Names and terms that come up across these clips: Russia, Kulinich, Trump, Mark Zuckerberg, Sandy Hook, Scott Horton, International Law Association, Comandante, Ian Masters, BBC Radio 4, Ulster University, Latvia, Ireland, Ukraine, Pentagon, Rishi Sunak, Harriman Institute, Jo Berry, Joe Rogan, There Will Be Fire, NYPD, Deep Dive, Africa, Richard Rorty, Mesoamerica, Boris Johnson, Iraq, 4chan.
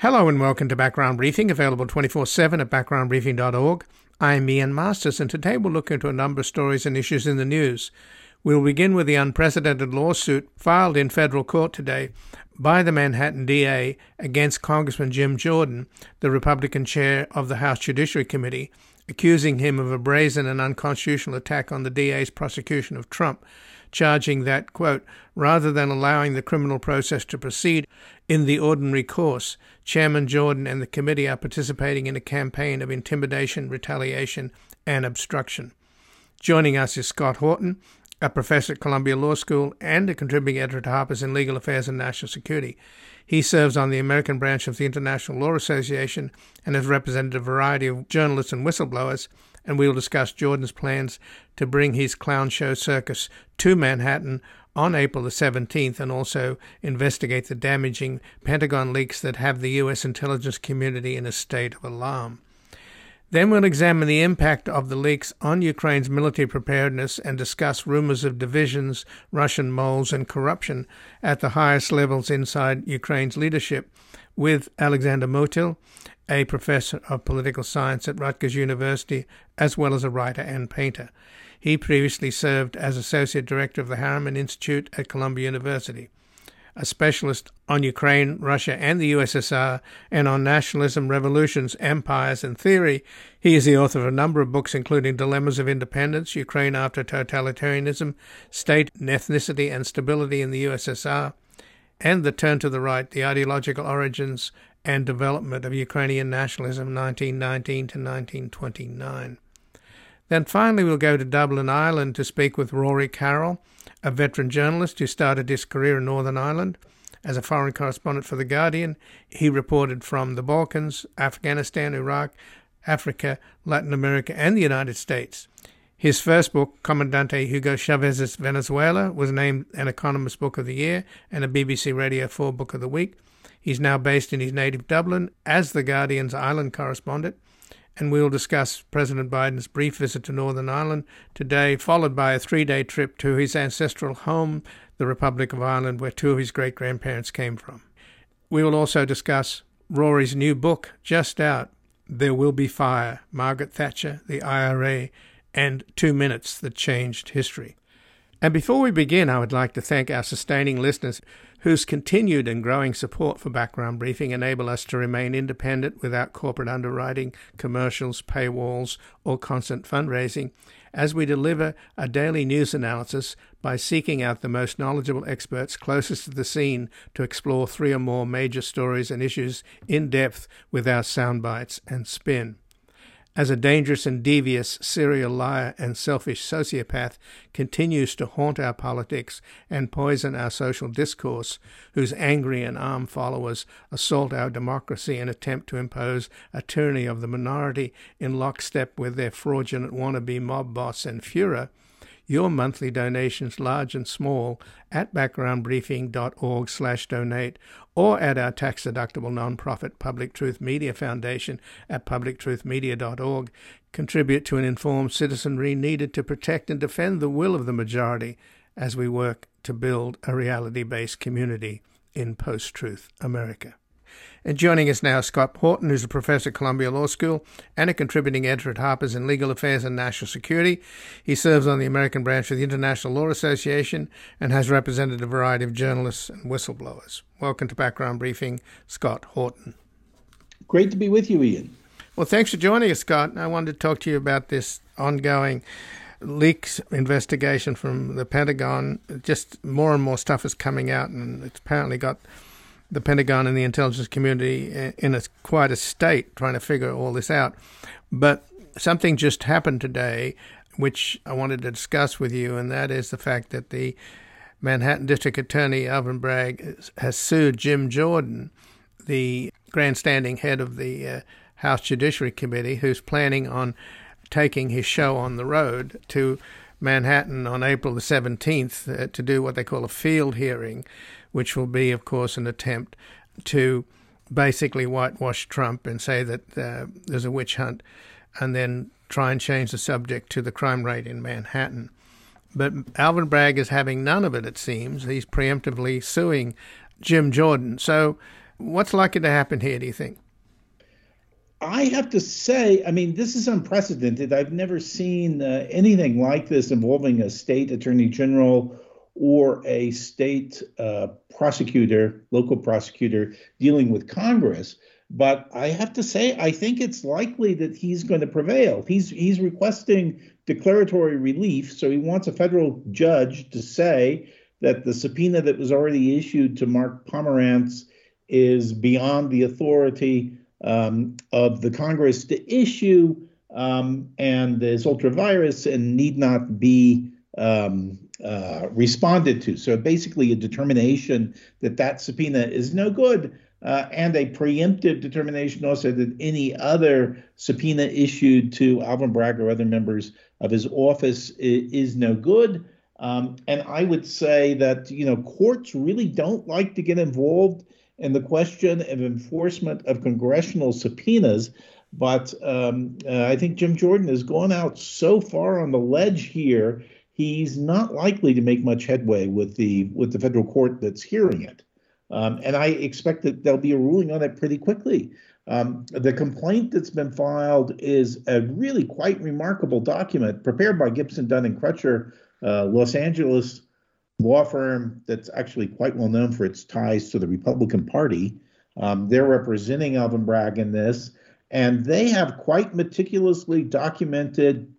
Hello and welcome to Background Briefing, available 24/7 at backgroundbriefing.org. I'm Ian Masters, and today we'll look into a number of stories and issues in the news. We'll begin with the unprecedented lawsuit filed in federal court today by the Manhattan DA against Congressman Jim Jordan, the Republican chair of the House Judiciary Committee, accusing him of a brazen and unconstitutional attack on the DA's prosecution of Trump, charging that, quote, rather than allowing the criminal process to proceed in the ordinary course, Chairman Jordan and the committee are participating in a campaign of intimidation, retaliation, and obstruction. Joining us is Scott Horton, a professor at Columbia Law School and a contributing editor to Harper's in Legal Affairs and National Security. He serves on the American branch of the International Law Association and has represented a variety of journalists and whistleblowers, and we will discuss Jordan's plans to bring his clown show circus to Manhattan on April the 17th and also investigate the damaging Pentagon leaks that have the U.S. intelligence community in a state of alarm. Then we'll examine the impact of the leaks on Ukraine's military preparedness and discuss rumors of divisions, Russian moles, and corruption at the highest levels inside Ukraine's leadership with Alexander Motyl, a professor of political science at Rutgers University, as well as a writer and painter. He previously served as associate director of the Harriman Institute at Columbia University. A specialist on Ukraine, Russia, and the USSR, and on nationalism, revolutions, empires, and theory. He is the author of a number of books, including Dilemmas of Independence, Ukraine After Totalitarianism, State, Ethnicity, and Stability in the USSR, and The Turn to the Right, The Ideological Origins and Development of Ukrainian Nationalism, 1919 to 1929. Then finally, we'll go to Dublin, Ireland, to speak with Rory Carroll, a veteran journalist who started his career in Northern Ireland as a foreign correspondent for The Guardian. He reported from the Balkans, Afghanistan, Iraq, Africa, Latin America, and the United States. His first book, Comandante Hugo Chavez's Venezuela, was named an Economist Book of the Year and a BBC Radio 4 Book of the Week. He's now based in his native Dublin as The Guardian's Ireland correspondent. And we'll discuss President Biden's brief visit to Northern Ireland today, followed by a 3-day trip to his ancestral home, the Republic of Ireland, where two of his great-grandparents came from. We will also discuss Rory's new book, just out, There Will Be Fire, Margaret Thatcher, the IRA, and 2 Minutes That Changed History. And before we begin, I would like to thank our sustaining listeners whose continued and growing support for Background Briefing enable us to remain independent without corporate underwriting, commercials, paywalls, or constant fundraising, as we deliver a daily news analysis by seeking out the most knowledgeable experts closest to the scene to explore 3 or more major stories and issues in depth with our soundbites and spin. As a dangerous and devious serial liar and selfish sociopath continues to haunt our politics and poison our social discourse, whose angry and armed followers assault our democracy and attempt to impose a tyranny of the minority in lockstep with their fraudulent wannabe mob boss and Führer, your monthly donations, large and small, at backgroundbriefing.org/donate, or at our tax-deductible nonprofit Public Truth Media Foundation at publictruthmedia.org, contribute to an informed citizenry needed to protect and defend the will of the majority as we work to build a reality-based community in post-truth America. And joining us now, Scott Horton, who's a professor at Columbia Law School and a contributing editor at Harper's in Legal Affairs and National Security. He serves on the American branch of the International Law Association and has represented a variety of journalists and whistleblowers. Welcome to Background Briefing, Scott Horton. Great to be with you, Ian. Well, thanks for joining us, Scott. I wanted to talk to you about this ongoing leaks investigation from the Pentagon. Just more and more stuff is coming out, and it's apparently got the Pentagon and the intelligence community in quite a state trying to figure all this out. But something just happened today, which I wanted to discuss with you, and that is the fact that the Manhattan District Attorney, Alvin Bragg, has sued Jim Jordan, the grandstanding head of the House Judiciary Committee, who's planning on taking his show on the road to Manhattan on April the 17th to do what they call a field hearing, which will be, of course, an attempt to basically whitewash Trump and say that there's a witch hunt and then try and change the subject to the crime rate in Manhattan. But Alvin Bragg is having none of it, it seems. He's preemptively suing Jim Jordan. So What's likely to happen here, do you think? I have to say, I mean, this is unprecedented. I've never seen anything like this involving a state attorney general or a state prosecutor, local prosecutor dealing with Congress. But I have to say, I think it's likely that he's going to prevail. He's requesting declaratory relief, so he wants a federal judge to say that the subpoena that was already issued to Mark Pomerantz is beyond the authority of the Congress to issue and is ultra vires and need not be responded to. So basically a determination that that subpoena is no good. And a preemptive determination also that any other subpoena issued to Alvin Bragg or other members of his office is no good. And I would say that, you know, courts really don't like to get involved in the question of enforcement of congressional subpoenas. But I think Jim Jordan has gone out so far on the ledge here, he's not likely to make much headway with the federal court that's hearing it. And I expect that there'll be a ruling on it pretty quickly. The complaint that's been filed is a really quite remarkable document prepared by Gibson, Dunn & Crutcher, Los Angeles law firm that's actually quite well known for its ties to the Republican Party. They're representing Alvin Bragg in this, and they have quite meticulously documented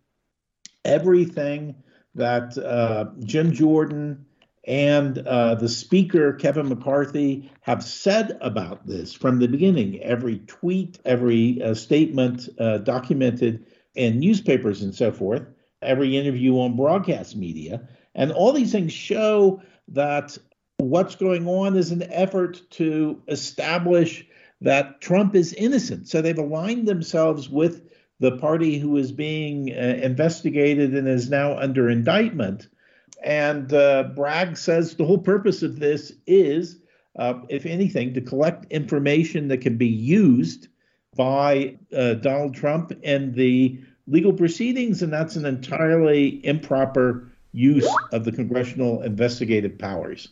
everything that Jim Jordan and the speaker, Kevin McCarthy, have said about this from the beginning. Every tweet, every statement documented in newspapers and so forth, every interview on broadcast media. And all these things show that what's going on is an effort to establish that Trump is innocent. So they've aligned themselves with the party who is being investigated and is now under indictment. And Bragg says the whole purpose of this is, if anything, to collect information that can be used by Donald Trump in the legal proceedings. And that's an entirely improper use of the congressional investigative powers.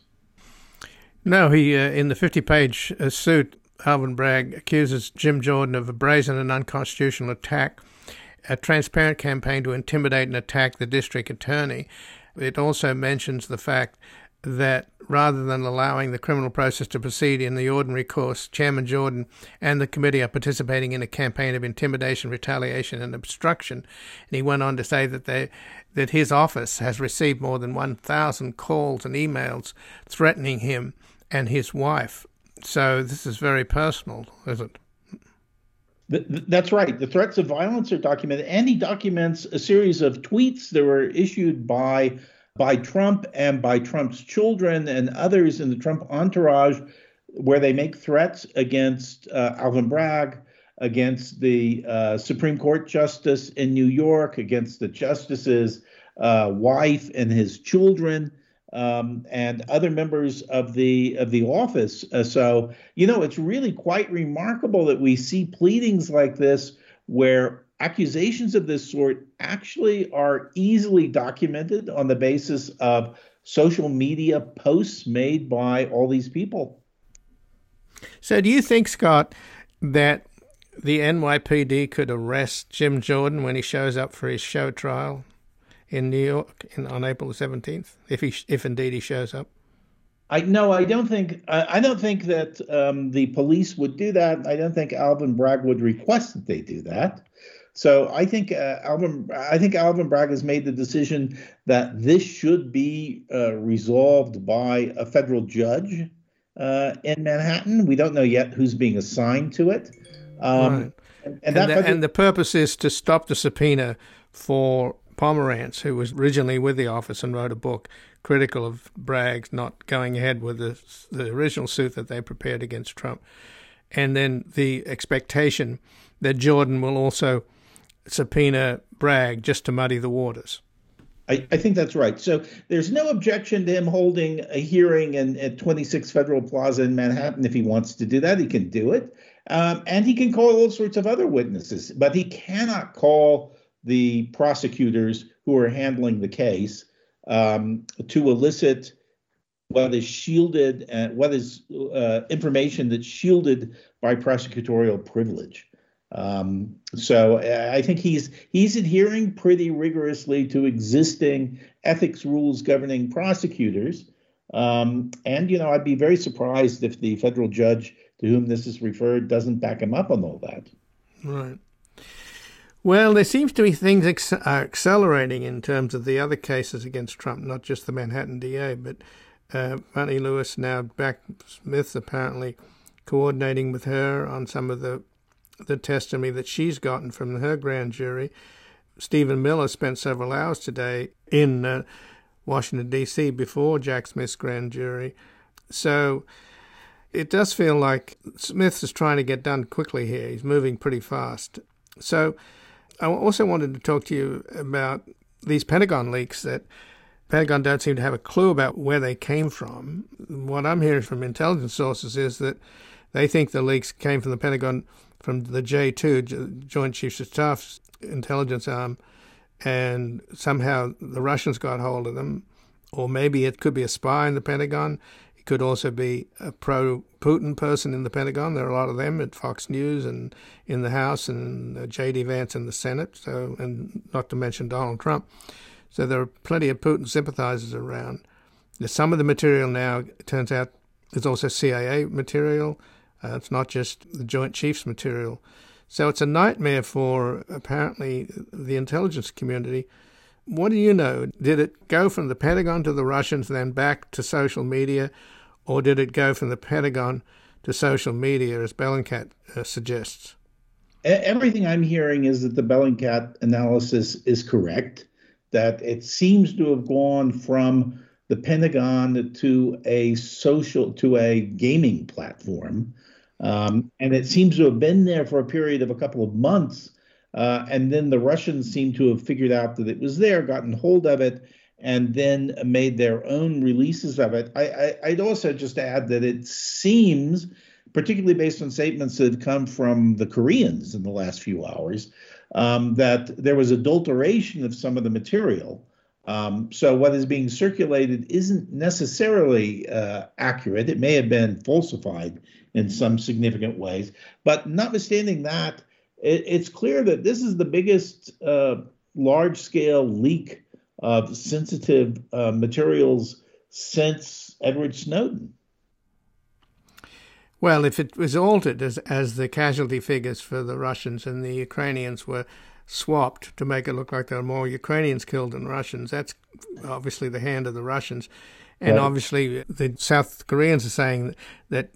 No, he in the 50-page suit, Alvin Bragg accuses Jim Jordan of a brazen and unconstitutional attack, a transparent campaign to intimidate and attack the district attorney. It also mentions the fact that rather than allowing the criminal process to proceed in the ordinary course, Chairman Jordan and the committee are participating in a campaign of intimidation, retaliation, and obstruction. And he went on to say that that his office has received more than 1,000 calls and emails threatening him and his wife. So this is very personal, isn't it? That's right. The threats of violence are documented, and he documents a series of tweets that were issued by Trump and by Trump's children and others in the Trump entourage, where they make threats against Alvin Bragg, against the Supreme Court justice in New York, against the justice's wife and his children, and other members of the office. So, you know, it's really quite remarkable that we see pleadings like this where accusations of this sort actually are easily documented on the basis of social media posts made by all these people. So do you think, Scott, that the NYPD could arrest Jim Jordan when he shows up for his show trial in New York on April 17th, if indeed he shows up? I don't think that the police would do that. I don't think Alvin Bragg would request that they do that. So I think Alvin Bragg has made the decision that this should be resolved by a federal judge in Manhattan. We don't know yet who's being assigned to it. Right. And the purpose is to stop the subpoena for Pomerantz, who was originally with the office and wrote a book critical of Bragg's not going ahead with the original suit that they prepared against Trump. And then the expectation that Jordan will also subpoena Bragg just to muddy the waters. I think that's right. So there's no objection to him holding a hearing at 26 Federal Plaza in Manhattan. If he wants to do that, he can do it. And he can call all sorts of other witnesses, but he cannot call the prosecutors who are handling the case to elicit what is shielded, what is information that's shielded by prosecutorial privilege. So I think he's adhering pretty rigorously to existing ethics rules governing prosecutors. And, you know, I'd be very surprised if the federal judge to whom this is referred doesn't back him up on all that. Right. Well, there seems to be things are accelerating in terms of the other cases against Trump, not just the Manhattan DA, but Marty Lewis now back, Smith's apparently coordinating with her on some of the testimony that she's gotten from her grand jury. Stephen Miller spent several hours today in Washington, D.C. before Jack Smith's grand jury. So it does feel like Smith is trying to get done quickly here. He's moving pretty fast. So I also wanted to talk to you about these Pentagon leaks that Pentagon don't seem to have a clue about where they came from. What I'm hearing from intelligence sources is that they think the leaks came from the Pentagon, from the J2, Joint Chiefs of Staff's intelligence arm, and somehow the Russians got hold of them. Or maybe it could be a spy in the Pentagon. It could also be a pro-Putin person in the Pentagon. There are a lot of them at Fox News and in the House and J.D. Vance in the Senate, so, and not to mention Donald Trump. So there are plenty of Putin sympathizers around. Some of the material now, it turns out, is also CIA material. It's not just the Joint Chiefs material. So it's a nightmare for, apparently, the intelligence community. What do you know? Did it go from the Pentagon to the Russians and then back to social media? Or did it go from the Pentagon to social media, as Bellingcat suggests? Everything I'm hearing is that the Bellingcat analysis is correct, that it seems to have gone from the Pentagon to a gaming platform. And it seems to have been there for a period of a couple of months. And then the Russians seem to have figured out that it was there, gotten hold of it, and then made their own releases of it. I'd also just add that it seems, particularly based on statements that have come from the Koreans in the last few hours, that there was adulteration of some of the material. So what is being circulated isn't necessarily accurate. It may have been falsified in some significant ways. But notwithstanding that, it's clear that this is the biggest large-scale leak of sensitive materials since Edward Snowden. Well, if it was altered as the casualty figures for the Russians and the Ukrainians were swapped to make it look like there are more Ukrainians killed than Russians, that's obviously the hand of the Russians. And right. Obviously the South Koreans are saying that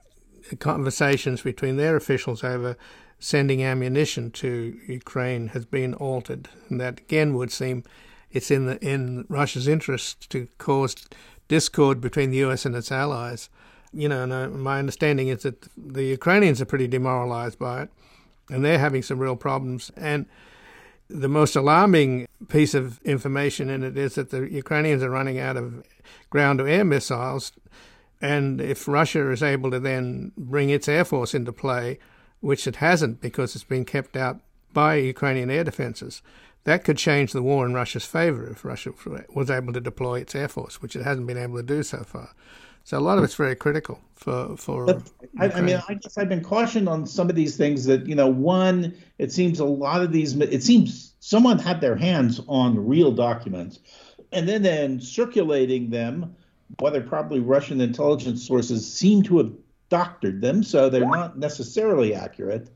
conversations between their officials over sending ammunition to Ukraine has been altered. And that, again, would seem it's in Russia's interest to cause discord between the U.S. and its allies. You know, and my understanding is that the Ukrainians are pretty demoralized by it, and they're having some real problems. And the most alarming piece of information in it is that the Ukrainians are running out of ground-to-air missiles, and if Russia is able to then bring its air force into play, which it hasn't because it's been kept out by Ukrainian air defenses, that could change the war in Russia's favor if Russia was able to deploy its air force, which it hasn't been able to do so far. So a lot of it's very critical for I mean, I guess I've been cautioned on some of these things that, you know, one, it seems a lot of these, it seems someone had their hands on real documents and then circulating them, whether probably Russian intelligence sources seem to have doctored them, so they're not necessarily accurate.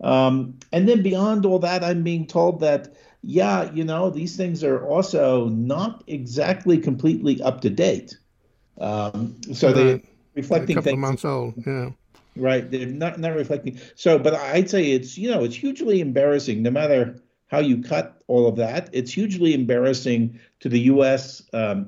And then beyond all that, I'm being told that, yeah, you know, these things are also not exactly completely up to date. So they're reflecting a couple of months old, yeah. Right, they're not reflecting. So, but I'd say it's, you know, it's hugely embarrassing. No matter how you cut all of that, it's hugely embarrassing to the U.S.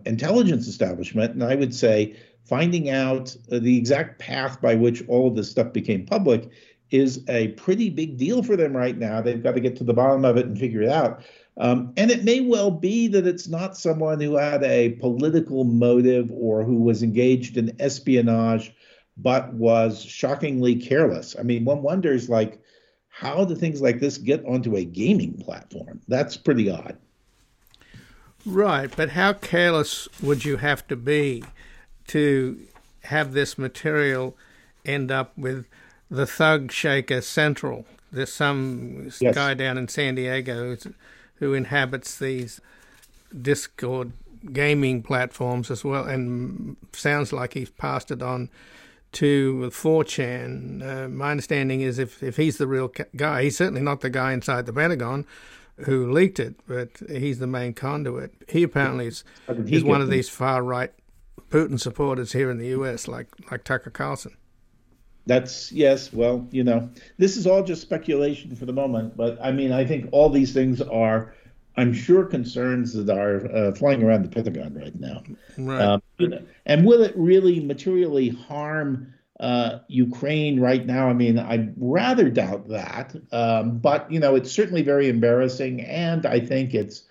Intelligence establishment. And I would say finding out the exact path by which all of this stuff became public is a pretty big deal for them right now. They've got to get to the bottom of it and figure it out. And it may well be that it's not someone who had a political motive or who was engaged in espionage, but was shockingly careless. I mean, one wonders, like, how do things like this get onto a gaming platform? That's pretty odd. Right, but how careless would you have to be to have this material end up with the Thug Shaker Central. There's some guy down in San Diego who inhabits these Discord gaming platforms as well, and sounds like he's passed it on to 4chan. My understanding is if he's the real guy, he's certainly not the guy inside the Pentagon who leaked it, but he's the main conduit. He apparently is one of these far-right Putin supporters here in the U.S., like Tucker Carlson. Well, you know, this is all just speculation for the moment, but I mean, I think all these things are, I'm sure, concerns that are flying around the Pentagon right now. Right. You know, and will it really materially harm Ukraine right now? I mean, I'd rather doubt that, but, you know, it's certainly very embarrassing, and I think it's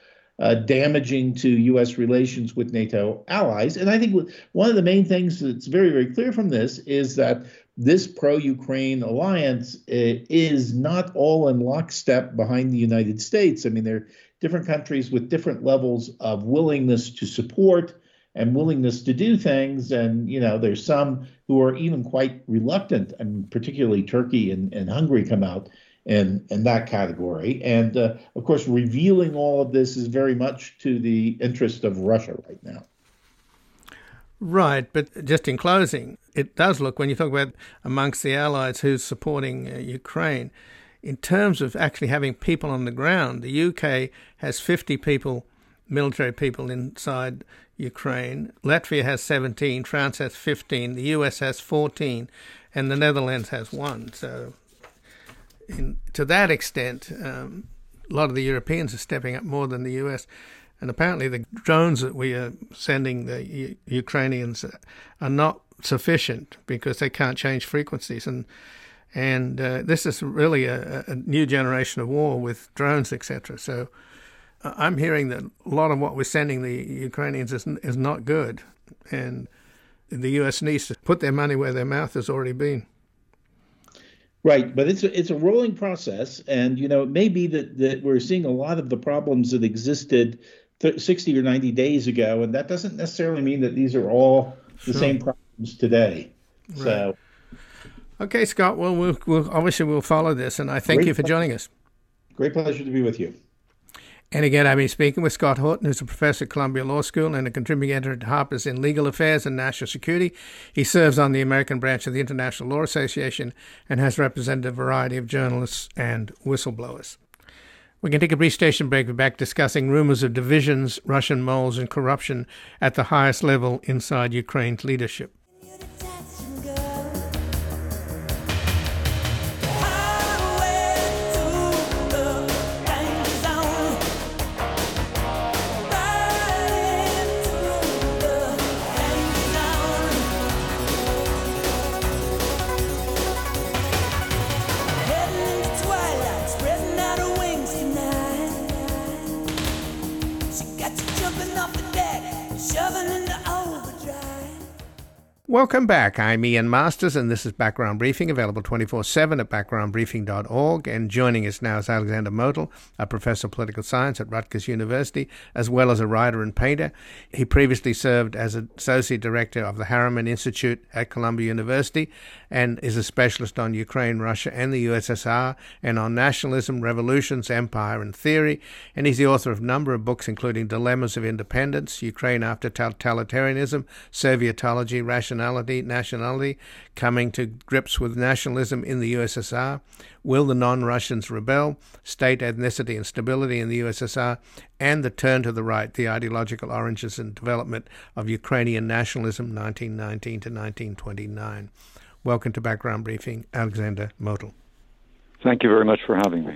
damaging to U.S. relations with NATO allies. And I think one of the main things that's very, very clear from this is that this pro-Ukraine alliance is not all in lockstep behind the United States. I mean, there are different countries with different levels of willingness to support and willingness to do things. And, you know, there's some who are even quite reluctant, and particularly Turkey and Hungary come out in that category. And, of course, revealing all of this is very much to the interest of Russia right now. Right, but just in closing, it does look, when you talk about amongst the allies who's supporting Ukraine, in terms of actually having people on the ground, the UK has 50 people, military people inside Ukraine. Latvia has 17, France has 15, the US has 14, and the Netherlands has 1. So to that extent, a lot of the Europeans are stepping up more than the US. And apparently the drones that we are sending the Ukrainians are not sufficient because they can't change frequencies. And this is really a new generation of war with drones, etc. So I'm hearing that a lot of what we're sending the Ukrainians is not good. And the U.S. needs to put their money where their mouth has already been. Right, but it's a rolling process, and you know it may be that we're seeing a lot of the problems that existed 60 or 90 days ago, and that doesn't necessarily mean that these are all the same problems today. Right. So, okay, Scott. Well, we'll follow this, and I thank you for joining us. Great pleasure to be with you. And again, I've been speaking with Scott Horton, who's a professor at Columbia Law School and a contributing editor at Harper's in legal affairs and national security. He serves on the American branch of the International Law Association and has represented a variety of journalists and whistleblowers. We can take a brief station break. We're back discussing rumors of divisions, Russian moles, and corruption at the highest level inside Ukraine's leadership. Welcome back. I'm Ian Masters, and this is Background Briefing, available 24/7 at backgroundbriefing.org. And joining us now is Alexander Motyl, a professor of political science at Rutgers University, as well as a writer and painter. He previously served as associate director of the Harriman Institute at Columbia University and is a specialist on Ukraine, Russia, and the USSR, and on nationalism, revolutions, empire, and theory. And he's the author of a number of books, including Dilemmas of Independence, Ukraine After Totalitarianism, Sovietology, Nationality, Coming to Grips with Nationalism in the USSR, Will the Non-Russians Rebel, State, Ethnicity, and Stability in the USSR, and The Turn to the Right, the Ideological Origins and Development of Ukrainian Nationalism, 1919 to 1929. Welcome to Background Briefing, Alexander Motyl. Thank you very much for having me.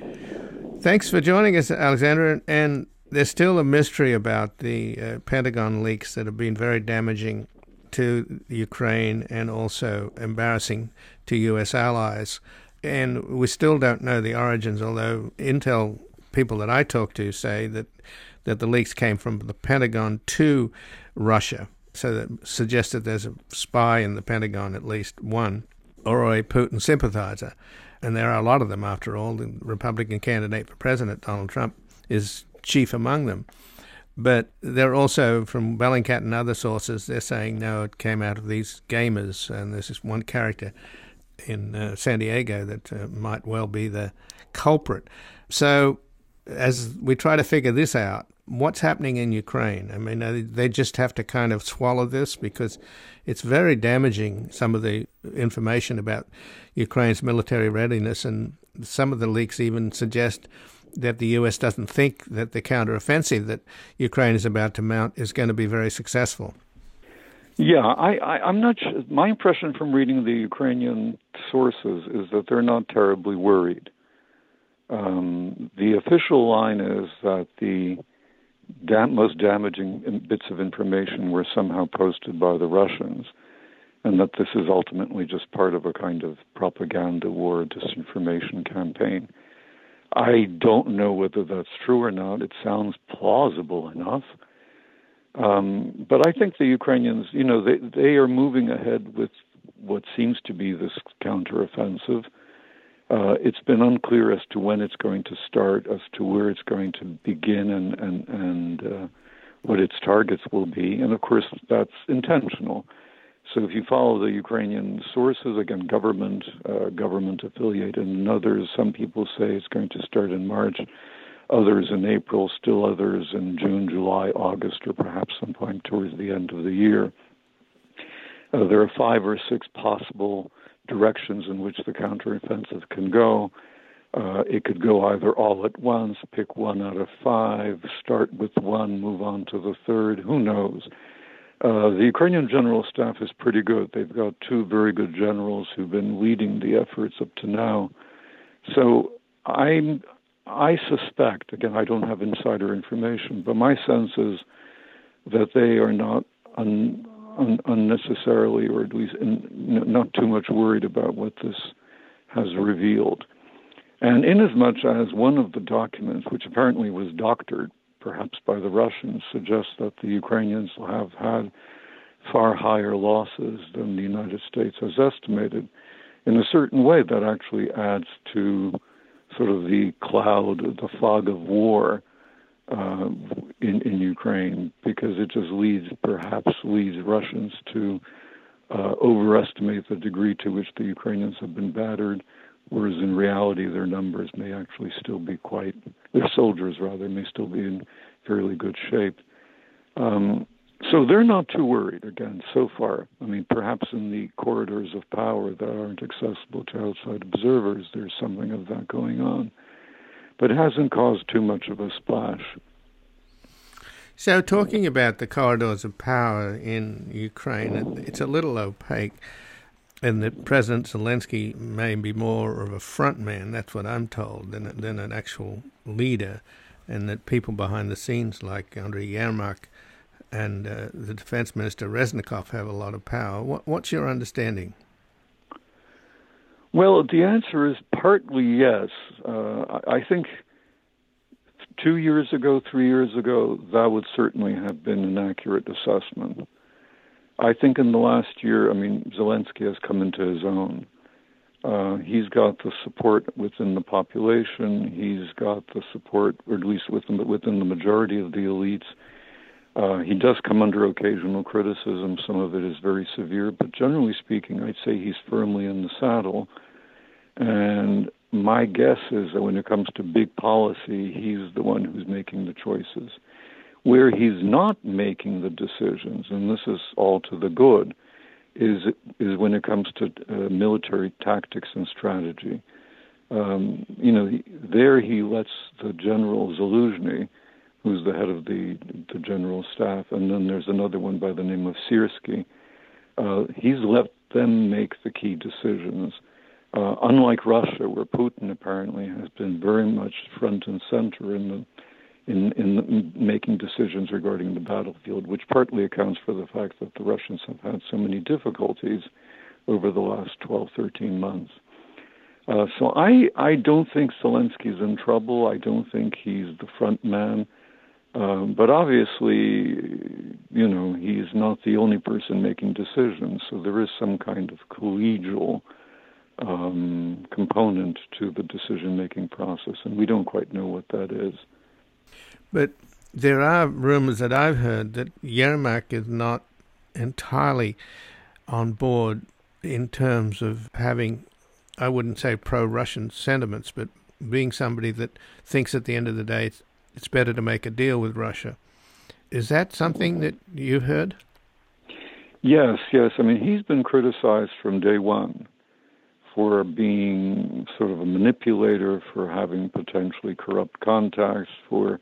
Thanks for joining us, Alexander. And there's still a mystery about the Pentagon leaks that have been very damaging to Ukraine and also embarrassing to U.S. allies. And we still don't know the origins, although intel people that I talk to say that the leaks came from the Pentagon to Russia. So that suggests that there's a spy in the Pentagon, at least one, or a Putin sympathizer. And there are a lot of them, after all. The Republican candidate for president, Donald Trump, is chief among them. But they're also, from Bellingcat and other sources, they're saying, no, it came out of these gamers. And there's this one character in San Diego that might well be the culprit. So as we try to figure this out, what's happening in Ukraine? I mean, they just have to kind of swallow this because it's very damaging, some of the information about Ukraine's military readiness. And some of the leaks even suggest that the U.S. doesn't think that the counteroffensive that Ukraine is about to mount is going to be very successful. Yeah, I'm not sure. My impression from reading the Ukrainian sources is that they're not terribly worried. The official line is that the most damaging bits of information were somehow posted by the Russians, and that this is ultimately just part of a kind of propaganda war, disinformation campaign. I don't know whether that's true or not. It sounds plausible enough. But I think the Ukrainians, you know, they are moving ahead with what seems to be this counteroffensive. It's been unclear as to when it's going to start, as to where it's going to begin, and what its targets will be. And, of course, that's intentional. So if you follow the Ukrainian sources, again, government, government-affiliated and others, some people say it's going to start in March, others in April, still others in June, July, August, or perhaps some point towards the end of the year. There are 5 or 6 possible directions in which the counteroffensive can go. It could go either all at once, pick 1 out of 5, start with 1, move on to the third, who knows? The Ukrainian general staff is pretty good. They've got 2 very good generals who've been leading the efforts up to now. So I suspect, again, I don't have insider information, but my sense is that they are not unnecessarily, or at least not too much worried about what this has revealed. And inasmuch as one of the documents, which apparently was doctored, perhaps by the Russians, suggests that the Ukrainians have had far higher losses than the United States has estimated. In a certain way, that actually adds to sort of the cloud, the fog of war in Ukraine, because it just perhaps leads Russians to overestimate the degree to which the Ukrainians have been battered, whereas in reality their numbers may actually still be their soldiers rather, may still be in fairly good shape. So they're not too worried, again, so far. I mean, perhaps in the corridors of power that aren't accessible to outside observers, there's something of that going on. But it hasn't caused too much of a splash. So talking about the corridors of power in Ukraine, it's a little opaque. And that President Zelensky may be more of a front man, that's what I'm told, than an actual leader, and that people behind the scenes like Andriy Yermak and the Defense Minister Reznikov have a lot of power. What's your understanding? Well, the answer is partly yes. I think 3 years ago, that would certainly have been an accurate assessment. I think in the last year, I mean, Zelensky has come into his own. He's got the support within the population. He's got the support, or at least within the majority of the elites. He does come under occasional criticism. Some of it is very severe. But generally speaking, I'd say he's firmly in the saddle. And my guess is that when it comes to big policy, he's the one who's making the choices. Where he's not making the decisions, and this is all to the good, is when it comes to military tactics and strategy. You know, there he lets the General Zaluzhny, who's the head of the general staff, and then there's another one by the name of Sirsky. He's let them make the key decisions. Unlike Russia, where Putin apparently has been very much front and center in making decisions regarding the battlefield, which partly accounts for the fact that the Russians have had so many difficulties over the last 12, 13 months. So I don't think Zelensky's in trouble. I don't think he's the front man. But obviously, you know, he's not the only person making decisions. So there is some kind of collegial component to the decision-making process, and we don't quite know what that is. But There are rumors that I've heard that Yermak is not entirely on board in terms of having, I wouldn't say pro-Russian sentiments, but being somebody that thinks at the end of the day it's better to make a deal with Russia. Is that something that you've heard? Yes. I mean, he's been criticized from day one for being sort of a manipulator, for having potentially corrupt contacts, for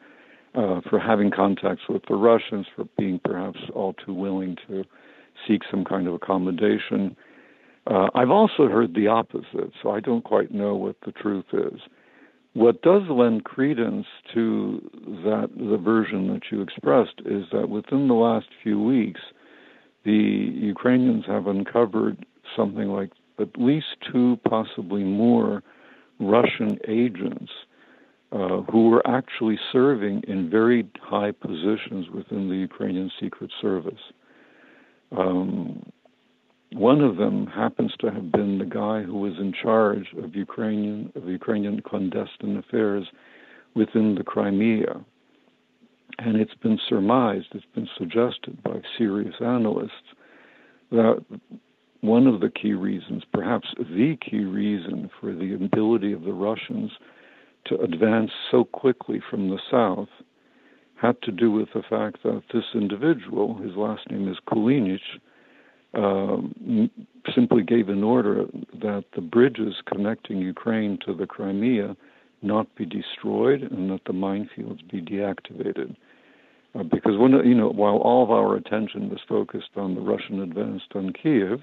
having contacts with the Russians, for being perhaps all too willing to seek some kind of accommodation. I've also heard the opposite, so I don't quite know what the truth is. What does lend credence to the version that you expressed is that within the last few weeks, the Ukrainians have uncovered something like at least two, possibly more, Russian agents who were actually serving in very high positions within the Ukrainian Secret Service. One of them happens to have been the guy who was in charge of Ukrainian clandestine affairs within the Crimea. And it's been surmised, it's been suggested by serious analysts that one of the key reasons, perhaps the key reason for the ability of the Russians to advance so quickly from the south had to do with the fact that this individual, his last name is Kulinich, simply gave an order that the bridges connecting Ukraine to the Crimea not be destroyed and that the minefields be deactivated. Because when, while all of our attention was focused on the Russian advance on Kiev,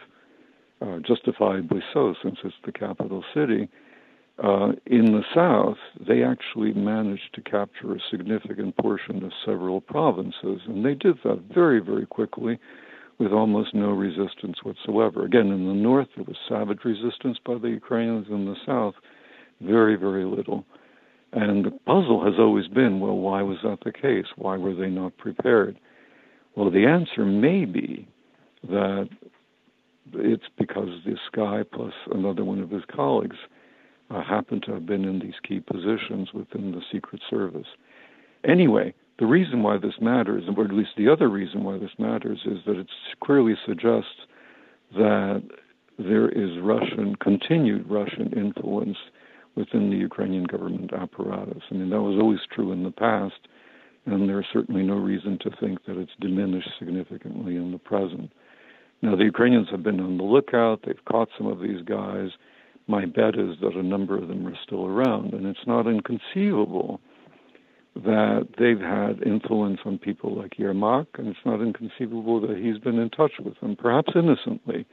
justifiably so since it's the capital city, in the south, they actually managed to capture a significant portion of several provinces, and they did that very, very quickly with almost no resistance whatsoever. Again, in the north, there was savage resistance by the Ukrainians. In the south, very, very little. And the puzzle has always been, well, why was that the case? Why were they not prepared? Well, the answer may be that it's because this guy plus another one of his colleagues happened to have been in these key positions within the Secret Service. Anyway, the reason why this matters, or at least the other reason why this matters, is that it clearly suggests that there is continued Russian influence within the Ukrainian government apparatus. I mean, that was always true in the past, and there's certainly no reason to think that it's diminished significantly in the present. Now, the Ukrainians have been on the lookout. They've caught some of these guys. My bet is that a number of them are still around, and it's not inconceivable that they've had influence on people like Yermak, and it's not inconceivable that he's been in touch with them, perhaps innocently.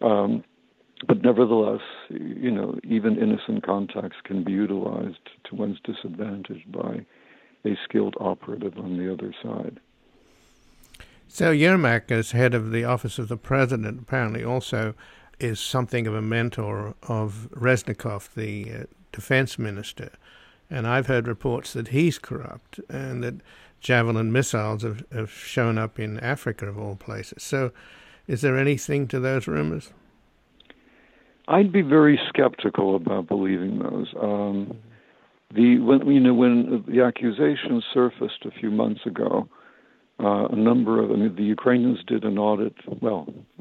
But nevertheless, even innocent contacts can be utilized to one's disadvantage by a skilled operative on the other side. So Yermak, as head of the Office of the President, apparently also is something of a mentor of Reznikov, the defense minister. And I've heard reports that he's corrupt and that Javelin missiles have shown up in Africa, of all places. So is there anything to those rumors? I'd be very skeptical about believing those. When the accusation surfaced a few months ago, the Ukrainians did an audit,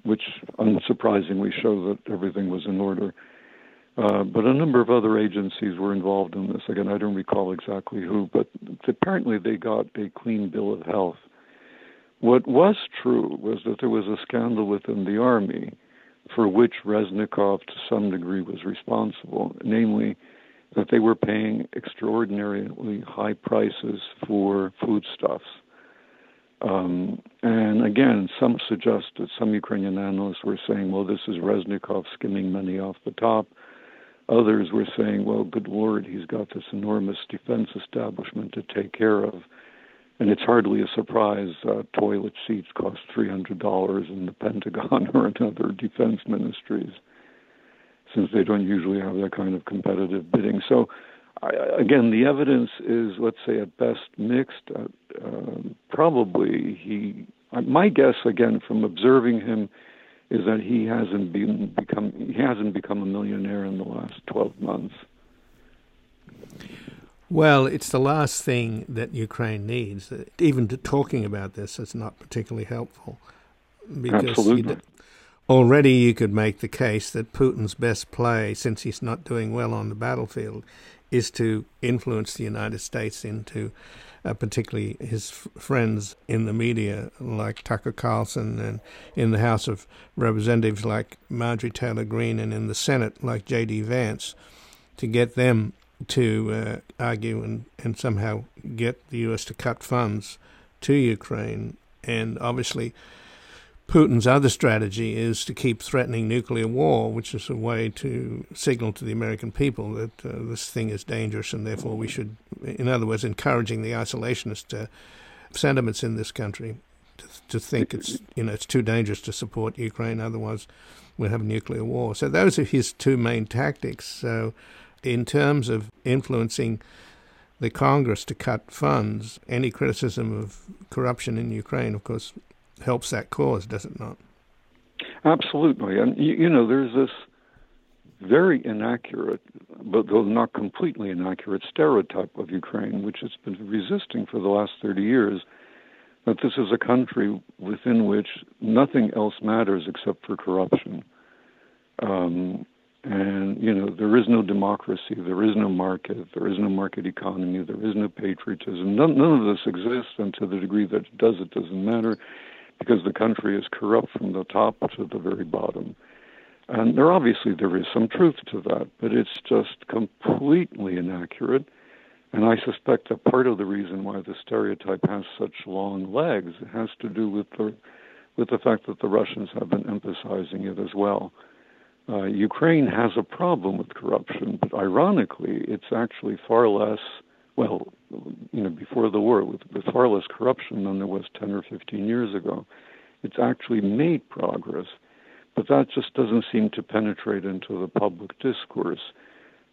which unsurprisingly showed that everything was in order. But a number of other agencies were involved in this. Again, I don't recall exactly who, but apparently they got a clean bill of health. What was true was that there was a scandal within the army for which Reznikov, to some degree, was responsible, namely that they were paying extraordinarily high prices for foodstuffs. And again, some suggested, some Ukrainian analysts were saying, well, this is Reznikov skimming money off the top. Others were saying, well, good Lord, he's got this enormous defense establishment to take care of. And it's hardly a surprise toilet seats cost $300 in the Pentagon or in other defense ministries, since they don't usually have that kind of competitive bidding. So, again, the evidence is, let's say, at best mixed. My guess, again, from observing him, is that he hasn't become a millionaire in the last 12 months. Well, it's the last thing that Ukraine needs. Even talking about this is not particularly helpful. Because absolutely. Already you could make the case that Putin's best play, since he's not doing well on the battlefield, is to influence the United States into, particularly his friends in the media like Tucker Carlson, and in the House of Representatives like Marjorie Taylor Greene, and in the Senate like J.D. Vance, to get them to argue and somehow get the U.S. to cut funds to Ukraine. And obviously Putin's other strategy is to keep threatening nuclear war, which is a way to signal to the American people that this thing is dangerous and therefore we should, in other words, encouraging the isolationist sentiments in this country to think it's too dangerous to support Ukraine, otherwise we'll have nuclear war. So those are his two main tactics. So in terms of influencing the Congress to cut funds, any criticism of corruption in Ukraine, of course, helps that cause, does it not? Absolutely. And, you know, there's this very inaccurate, but though not completely inaccurate, stereotype of Ukraine, which it's been resisting for the last 30 years, that this is a country within which nothing else matters except for corruption. And, you know, there is no democracy, there is no market, there is no market economy, there is no patriotism. None of this exists, and to the degree that it doesn't matter, because the country is corrupt from the top to the very bottom. And there is some truth to that, but it's just completely inaccurate. And I suspect that part of the reason why the stereotype has such long legs has to do with the fact that the Russians have been emphasizing it as well. Ukraine has a problem with corruption, but ironically, it's actually far less, before the war, with far less corruption than there was 10 or 15 years ago. It's actually made progress, but that just doesn't seem to penetrate into the public discourse.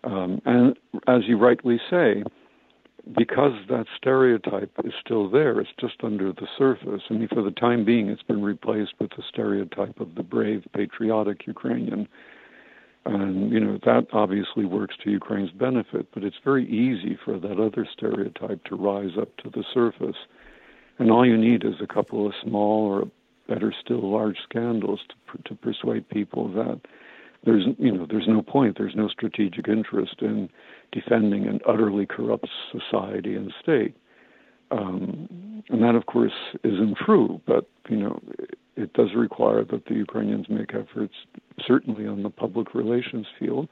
And as you rightly say, because that stereotype is still there, it's just under the surface. I mean, for the time being, it's been replaced with the stereotype of the brave, patriotic Ukrainian. And, you know, that obviously works to Ukraine's benefit, but it's very easy for that other stereotype to rise up to the surface. And all you need is a couple of small or, better still, large scandals to persuade people that there's no point, there's no strategic interest in defending an utterly corrupt society and state. And that, of course, isn't true, but, you know, it does require that the Ukrainians make efforts, certainly on the public relations field,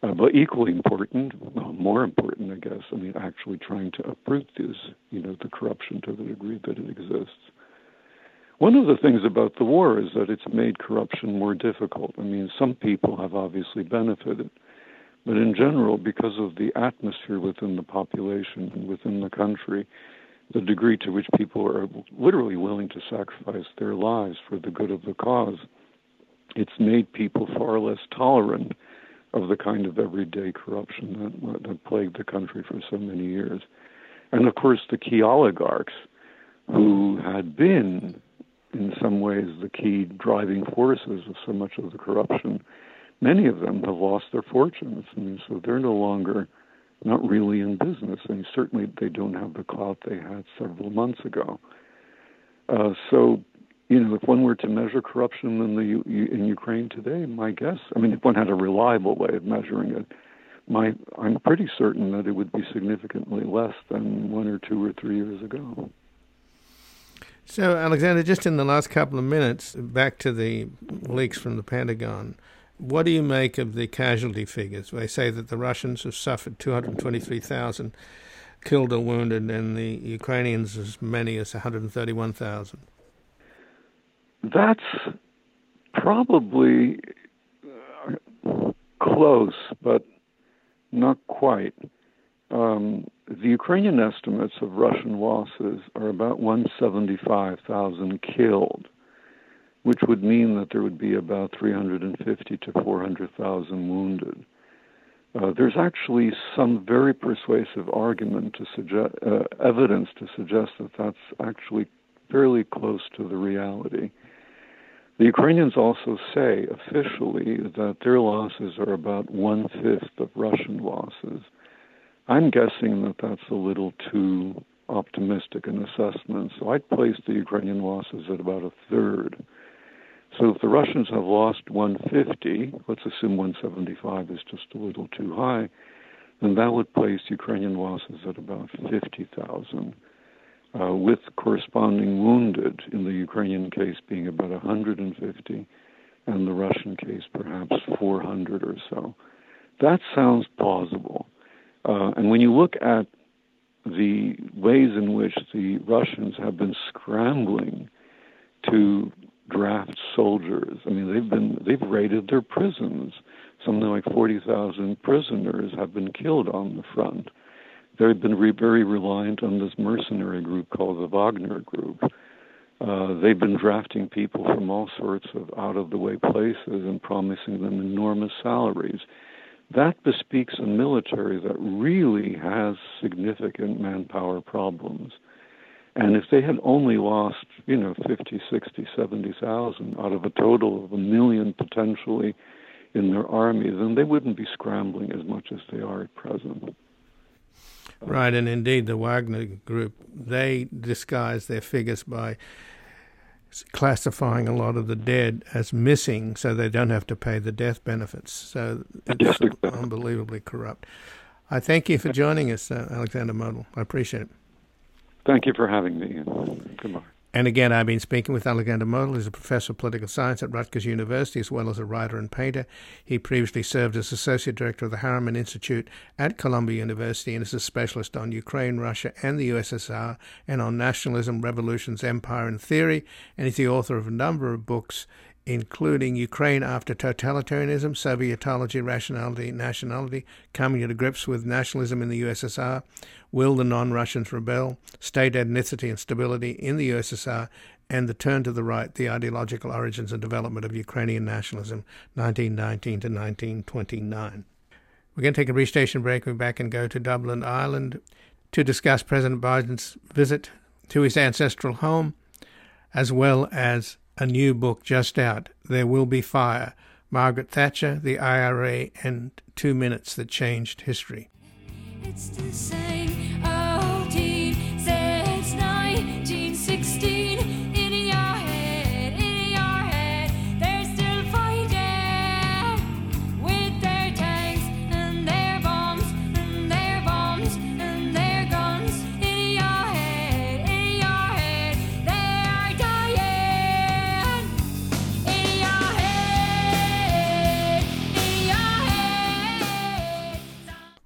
but equally important, more important, I guess, I mean, actually trying to uproot this, the corruption to the degree that it exists. One of the things about the war is that it's made corruption more difficult. I mean, some people have obviously benefited, but in general, because of the atmosphere within the population and within the country, the degree to which people are literally willing to sacrifice their lives for the good of the cause, it's made people far less tolerant of the kind of everyday corruption that plagued the country for so many years. And of course, the key oligarchs who had been, in some ways, the key driving forces of so much of the corruption, many of them have lost their fortunes. I mean, so they're no longer, not really in business. I mean, certainly they don't have the clout they had several months ago. If one were to measure corruption in Ukraine today, my guess, I mean, if one had a reliable way of measuring it, I'm pretty certain that it would be significantly less than 1 or 2 or 3 years ago. So, Alexander, just in the last couple of minutes, back to the leaks from the Pentagon, what do you make of the casualty figures? They say that the Russians have suffered 223,000 killed or wounded, and the Ukrainians as many as 131,000. That's probably close, but not quite. The Ukrainian estimates of Russian losses are about 175,000 killed, which would mean that there would be about 350,000 to 400,000 wounded. There's actually some very persuasive argument to suggest, evidence to suggest that that's actually fairly close to the reality. The Ukrainians also say officially that their losses are about one-fifth of Russian losses. I'm guessing that that's a little too optimistic an assessment. So I'd place the Ukrainian losses at about a third. So if the Russians have lost 150, let's assume 175 is just a little too high, then that would place Ukrainian losses at about 50,000, with corresponding wounded in the Ukrainian case being about 150, and the Russian case perhaps 400 or so. That sounds plausible. And when you look at the ways in which the Russians have been scrambling to draft soldiers, I mean, they've raided their prisons. Something like 40,000 prisoners have been killed on the front. They've been very reliant on this mercenary group called the Wagner Group. They've been drafting people from all sorts of out-of-the-way places and promising them enormous salaries. That bespeaks a military that really has significant manpower problems. And if they had only lost, 50, 60, 70,000 out of a total of 1 million potentially in their army, then they wouldn't be scrambling as much as they are at present. Right, and indeed the Wagner Group, they disguise their figures by classifying a lot of the dead as missing so they don't have to pay the death benefits. So it's unbelievably corrupt. I thank you for joining us, Alexander Motyl. I appreciate it. Thank you for having me. Goodbye. And again, I've been speaking with Alexander Motyl. He's a professor of political science at Rutgers University, as well as a writer and painter. He previously served as associate director of the Harriman Institute at Columbia University and is a specialist on Ukraine, Russia, and the USSR, and on nationalism, revolutions, empire, and theory. And he's the author of a number of books, including Ukraine After Totalitarianism, Sovietology, Rationality, Nationality, Coming to Grips with Nationalism in the USSR, Will the Non-Russians Rebel, State, Ethnicity and Stability in the USSR, and The Turn to the Right, The Ideological Origins and Development of Ukrainian Nationalism, 1919 to 1929. We're going to take a brief station break. We're back and go to Dublin, Ireland, to discuss President Biden's visit to his ancestral home, as well as a new book just out, There Will Be Fire, Margaret Thatcher, the IRA, and 2 Minutes That Changed History. It's the same old team since 1916. In your head, in your head, they're still fighting with their tanks and their bombs and their bombs and their guns. In your head, they are dying. In your head.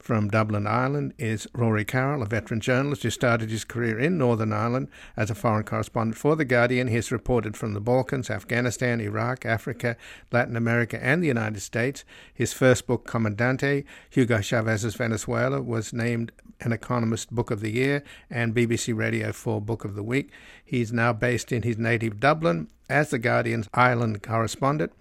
from Dublin, Ireland, is Rory Carroll, a veteran journalist who started his career in Northern Ireland as a foreign correspondent for The Guardian. He has reported from the Balkans, Afghanistan, Iraq, Africa, Latin America, and the United States. His first book, Comandante, Hugo Chavez's Venezuela, was named an Economist Book of the Year and BBC Radio 4 Book of the Week. He's now based in his native Dublin as The Guardian's Ireland correspondent.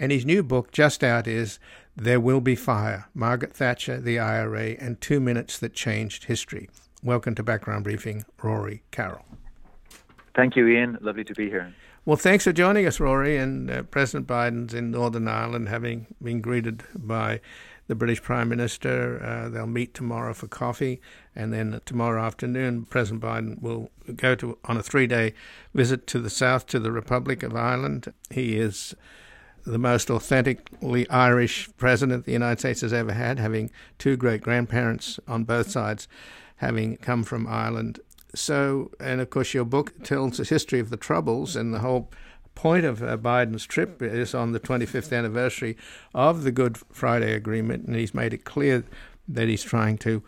And his new book, just out, is There Will Be Fire, Margaret Thatcher, the IRA, and 2 Minutes That Changed History. Welcome to Background Briefing, Rory Carroll. Thank you, Ian. Lovely to be here. Well, thanks for joining us, Rory. And President Biden's in Northern Ireland, having been greeted by the British Prime Minister. They'll meet tomorrow for coffee, and then tomorrow afternoon President Biden will go on a 3-day visit to the south, to the Republic of Ireland. He is the most authentically Irish president the United States has ever had, having two great-grandparents on both sides having come from Ireland. So, and of course your book tells the history of the Troubles, and the whole point of Biden's trip is on the 25th anniversary of the Good Friday Agreement, and he's made it clear that he's trying to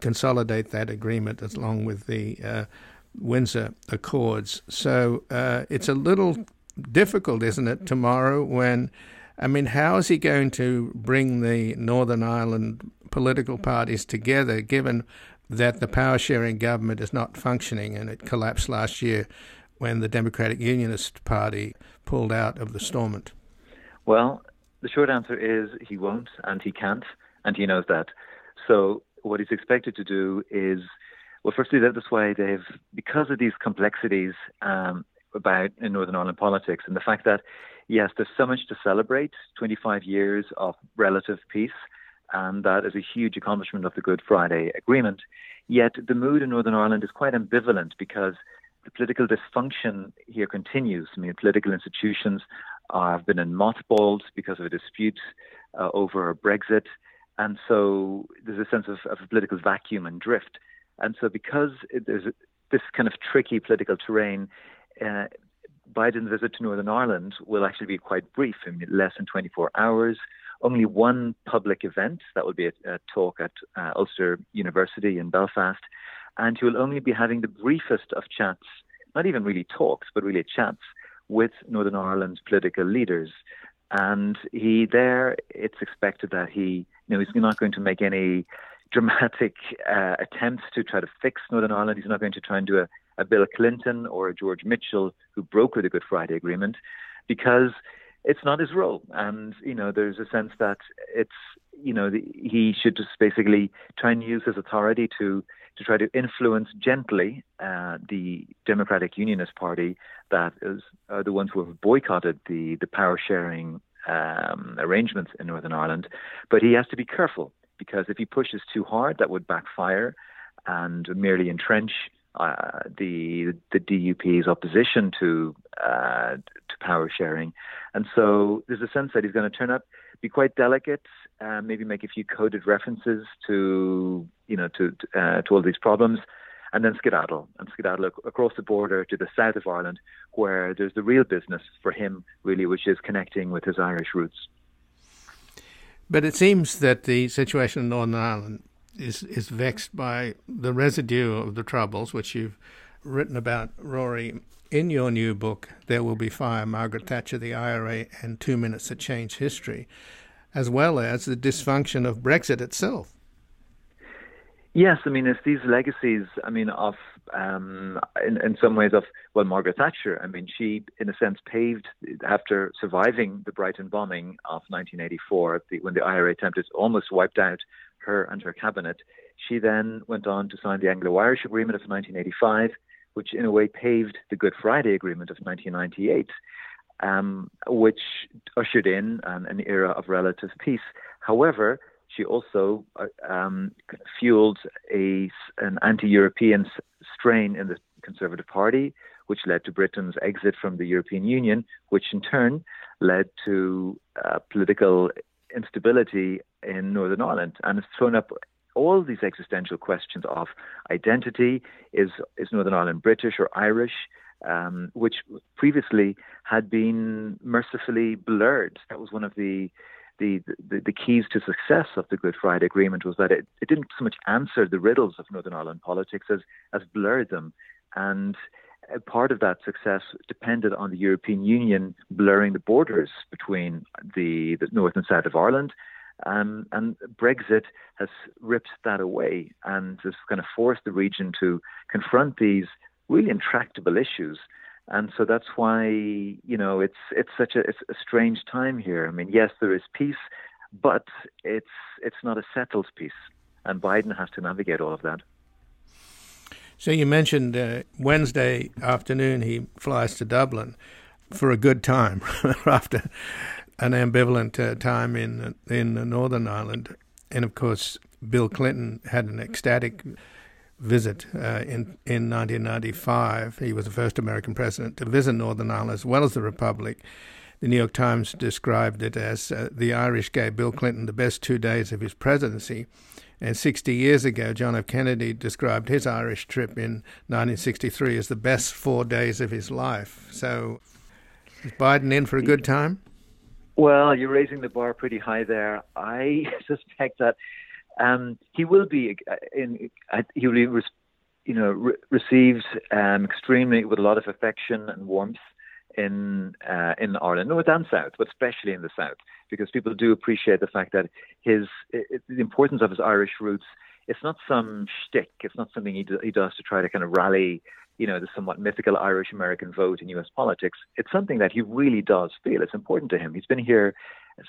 consolidate that agreement along with the Windsor Accords. So it's a little difficult, isn't it, tomorrow when, how is he going to bring the Northern Ireland political parties together, given that the power-sharing government is not functioning and it collapsed last year when the Democratic Unionist Party pulled out of the Stormont? Well, the short answer is he won't and he can't, and he knows that. So what he's expected to do is, well, firstly, that's why they've, because of these complexities about in Northern Ireland politics and the fact that yes, there's so much to celebrate, 25 years of relative peace, and that is a huge accomplishment of the Good Friday Agreement. Yet the mood in Northern Ireland is quite ambivalent because the political dysfunction here continues. I mean, political institutions have been in mothballs because of a dispute over Brexit. And so there's a sense of a political vacuum and drift. And so because there's this kind of tricky political terrain, Biden's visit to Northern Ireland will actually be quite brief, less than 24 hours. Only one public event, that will be a talk at Ulster University in Belfast, and he will only be having the briefest of chats, not even really talks, but really chats with Northern Ireland's political leaders. And it's expected that he's not going to make any dramatic attempts to try to fix Northern Ireland. He's not going to try and do a Bill Clinton or a George Mitchell who brokered the Good Friday Agreement, because it's not his role. And, there's a sense that he should just basically try and use his authority to try to influence gently the Democratic Unionist Party, that is the ones who have boycotted the power-sharing arrangements in Northern Ireland. But he has to be careful, because if he pushes too hard, that would backfire and merely entrench the DUP's opposition to power-sharing. And so there's a sense that he's going to turn up, be quite delicate, maybe make a few coded references to all these problems, and then skedaddle across the border to the south of Ireland, where there's the real business for him, really, which is connecting with his Irish roots. But it seems that the situation in Northern Ireland is vexed by the residue of the Troubles, which you've written about, Rory, in your new book, There Will Be Fire, Margaret Thatcher, the IRA, and 2 Minutes That Changed History, as well as the dysfunction of Brexit itself. Yes, it's these legacies, of, in some ways of, well, Margaret Thatcher. She, in a sense, paved, after surviving the Brighton bombing of 1984, when the IRA attempt almost wiped out her and her cabinet. She then went on to sign the Anglo-Irish Agreement of 1985, which in a way paved the Good Friday Agreement of 1998, which ushered in an era of relative peace. However, she also fueled an anti-European strain in the Conservative Party, which led to Britain's exit from the European Union, which in turn led to political instability in Northern Ireland, and has thrown up all these existential questions of identity. Is Northern Ireland British or Irish, which previously had been mercifully blurred. That was one of the keys to success of the Good Friday Agreement, was that it didn't so much answer the riddles of Northern Ireland politics as blurred them. And part of that success depended on the European Union blurring the borders between the north and south of Ireland. And Brexit has ripped that away and has kind of forced the region to confront these really intractable issues. And so that's why, it's such a strange time here. Yes, there is peace, but it's not a settled peace. And Biden has to navigate all of that. So you mentioned Wednesday afternoon he flies to Dublin for a good time after an ambivalent time in Northern Ireland. And of course, Bill Clinton had an ecstatic visit in 1995. He was the first American president to visit Northern Ireland as well as the Republic. The New York Times described it as the Irish gave Bill Clinton the best 2 days of his presidency. And 60 years ago, John F. Kennedy described his Irish trip in 1963 as the best 4 days of his life. So is Biden in for a good time? Well, you're raising the bar pretty high there. I suspect that he will be received extremely with a lot of affection and warmth in Ireland, north and south, but especially in the south, because people do appreciate the fact that the importance of his Irish roots. It's not some shtick. It's not something he does to try to kind of rally, the somewhat mythical Irish-American vote in U.S. politics. It's something that he really does feel. It's important to him. He's been here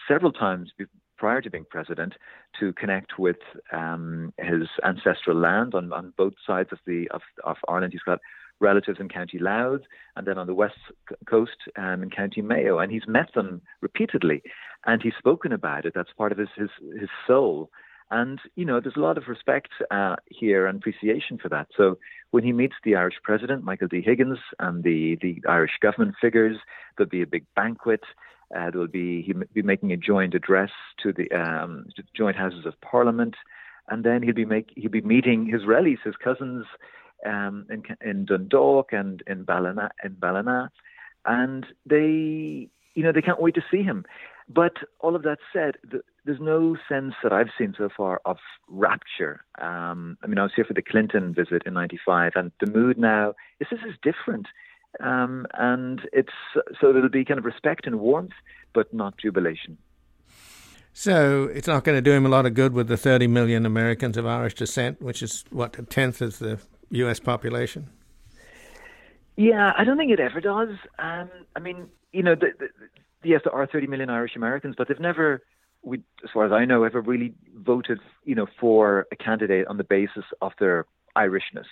several times prior to being president to connect with his ancestral land on both sides of Ireland. He's got relatives in County Louth, and then on the west coast in County Mayo. And he's met them repeatedly, and he's spoken about it. That's part of his soul. And, you know, there's a lot of respect here and appreciation for that. So when he meets the Irish president, Michael D. Higgins, and the Irish government figures, there'll be a big banquet. He'll be making a joint address to the joint houses of parliament. And then he'll be meeting his relatives, his cousins in Dundalk and in Ballina. And they can't wait to see him. But all of that said, there's no sense that I've seen so far of rapture. I was here for the Clinton visit in '95, and the mood now is this is different. And it's so there'll be kind of respect and warmth, but not jubilation. So it's not going to do him a lot of good with the 30 million Americans of Irish descent, which is, what, a tenth of the U.S. population? Yeah, I don't think it ever does. Yes, there are 30 million Irish Americans, but they've never, as far as I know, ever really voted, for a candidate on the basis of their Irishness.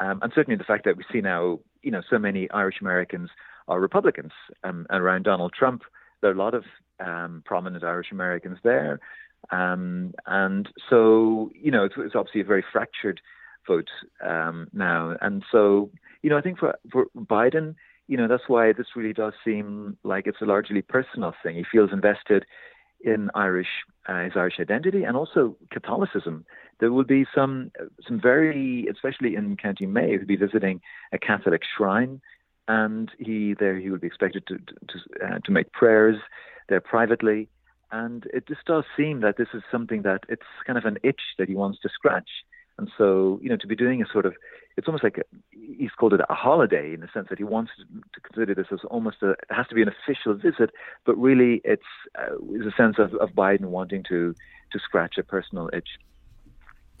And certainly the fact that we see now, so many Irish Americans are Republicans around Donald Trump. There are a lot of prominent Irish Americans there. And so, it's obviously a very fractured vote now. And so, I think for Biden, that's why this really does seem like it's a largely personal thing. He feels invested in his Irish identity and also Catholicism. There will be some very, especially in County Mayo, he'll be visiting a Catholic shrine, and he will be expected to make prayers there privately. And it just does seem that this is something that it's kind of an itch that he wants to scratch. And so, to be doing a sort of, it's almost like he's called it a holiday, in the sense that he wants to consider this as almost it has to be an official visit, but really it's a sense of Biden wanting to scratch a personal itch.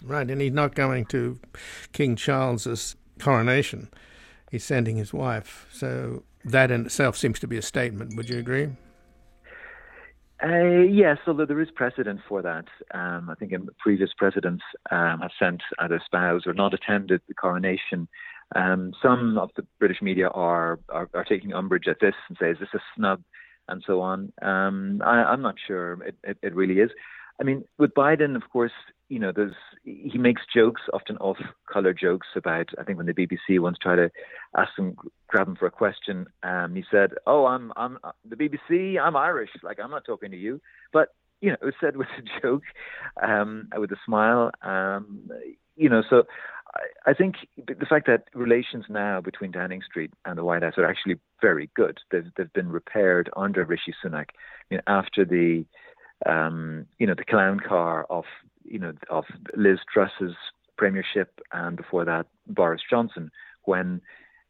Right, and he's not going to King Charles's coronation. He's sending his wife. So that in itself seems to be a statement. Would you agree? Yes, although there is precedent for that. I think in previous presidents have sent either spouse or not attended the coronation. Some of the British media are taking umbrage at this and say, is this a snub, and so on. I'm not sure it really is. I mean, with Biden, of course, he makes jokes, often off-color jokes about, I think when the BBC once tried to grab him for a question, he said, "Oh, I'm the BBC, I'm Irish, like I'm not talking to you." But, it was said with a joke, with a smile, so I think the fact that relations now between Downing Street and the White House are actually very good. They've been repaired under Rishi Sunak, after the clown car of Liz Truss's premiership, and before that Boris Johnson, when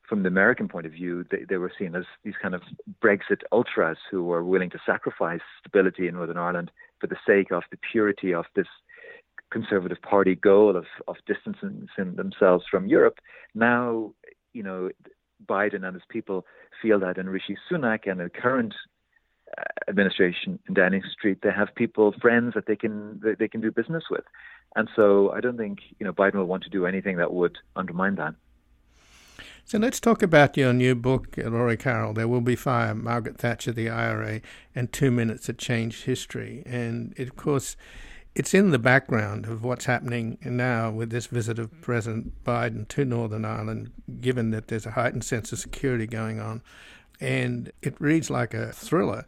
from the American point of view they were seen as these kind of Brexit ultras who were willing to sacrifice stability in Northern Ireland for the sake of the purity of this Conservative Party goal of distancing themselves from Europe. Now, Biden and his people feel that in Rishi Sunak and the current administration in Downing Street, they have people, friends that they can do business with, and so I don't think Biden will want to do anything that would undermine that. So let's talk about your new book, Rory Carroll, There Will Be Fire, Margaret Thatcher, the IRA, and 2 Minutes That Changed History. And it, of course, it's in the background of what's happening now with this visit of President Biden to Northern Ireland, given that there's a heightened sense of security going on. And it reads like a thriller,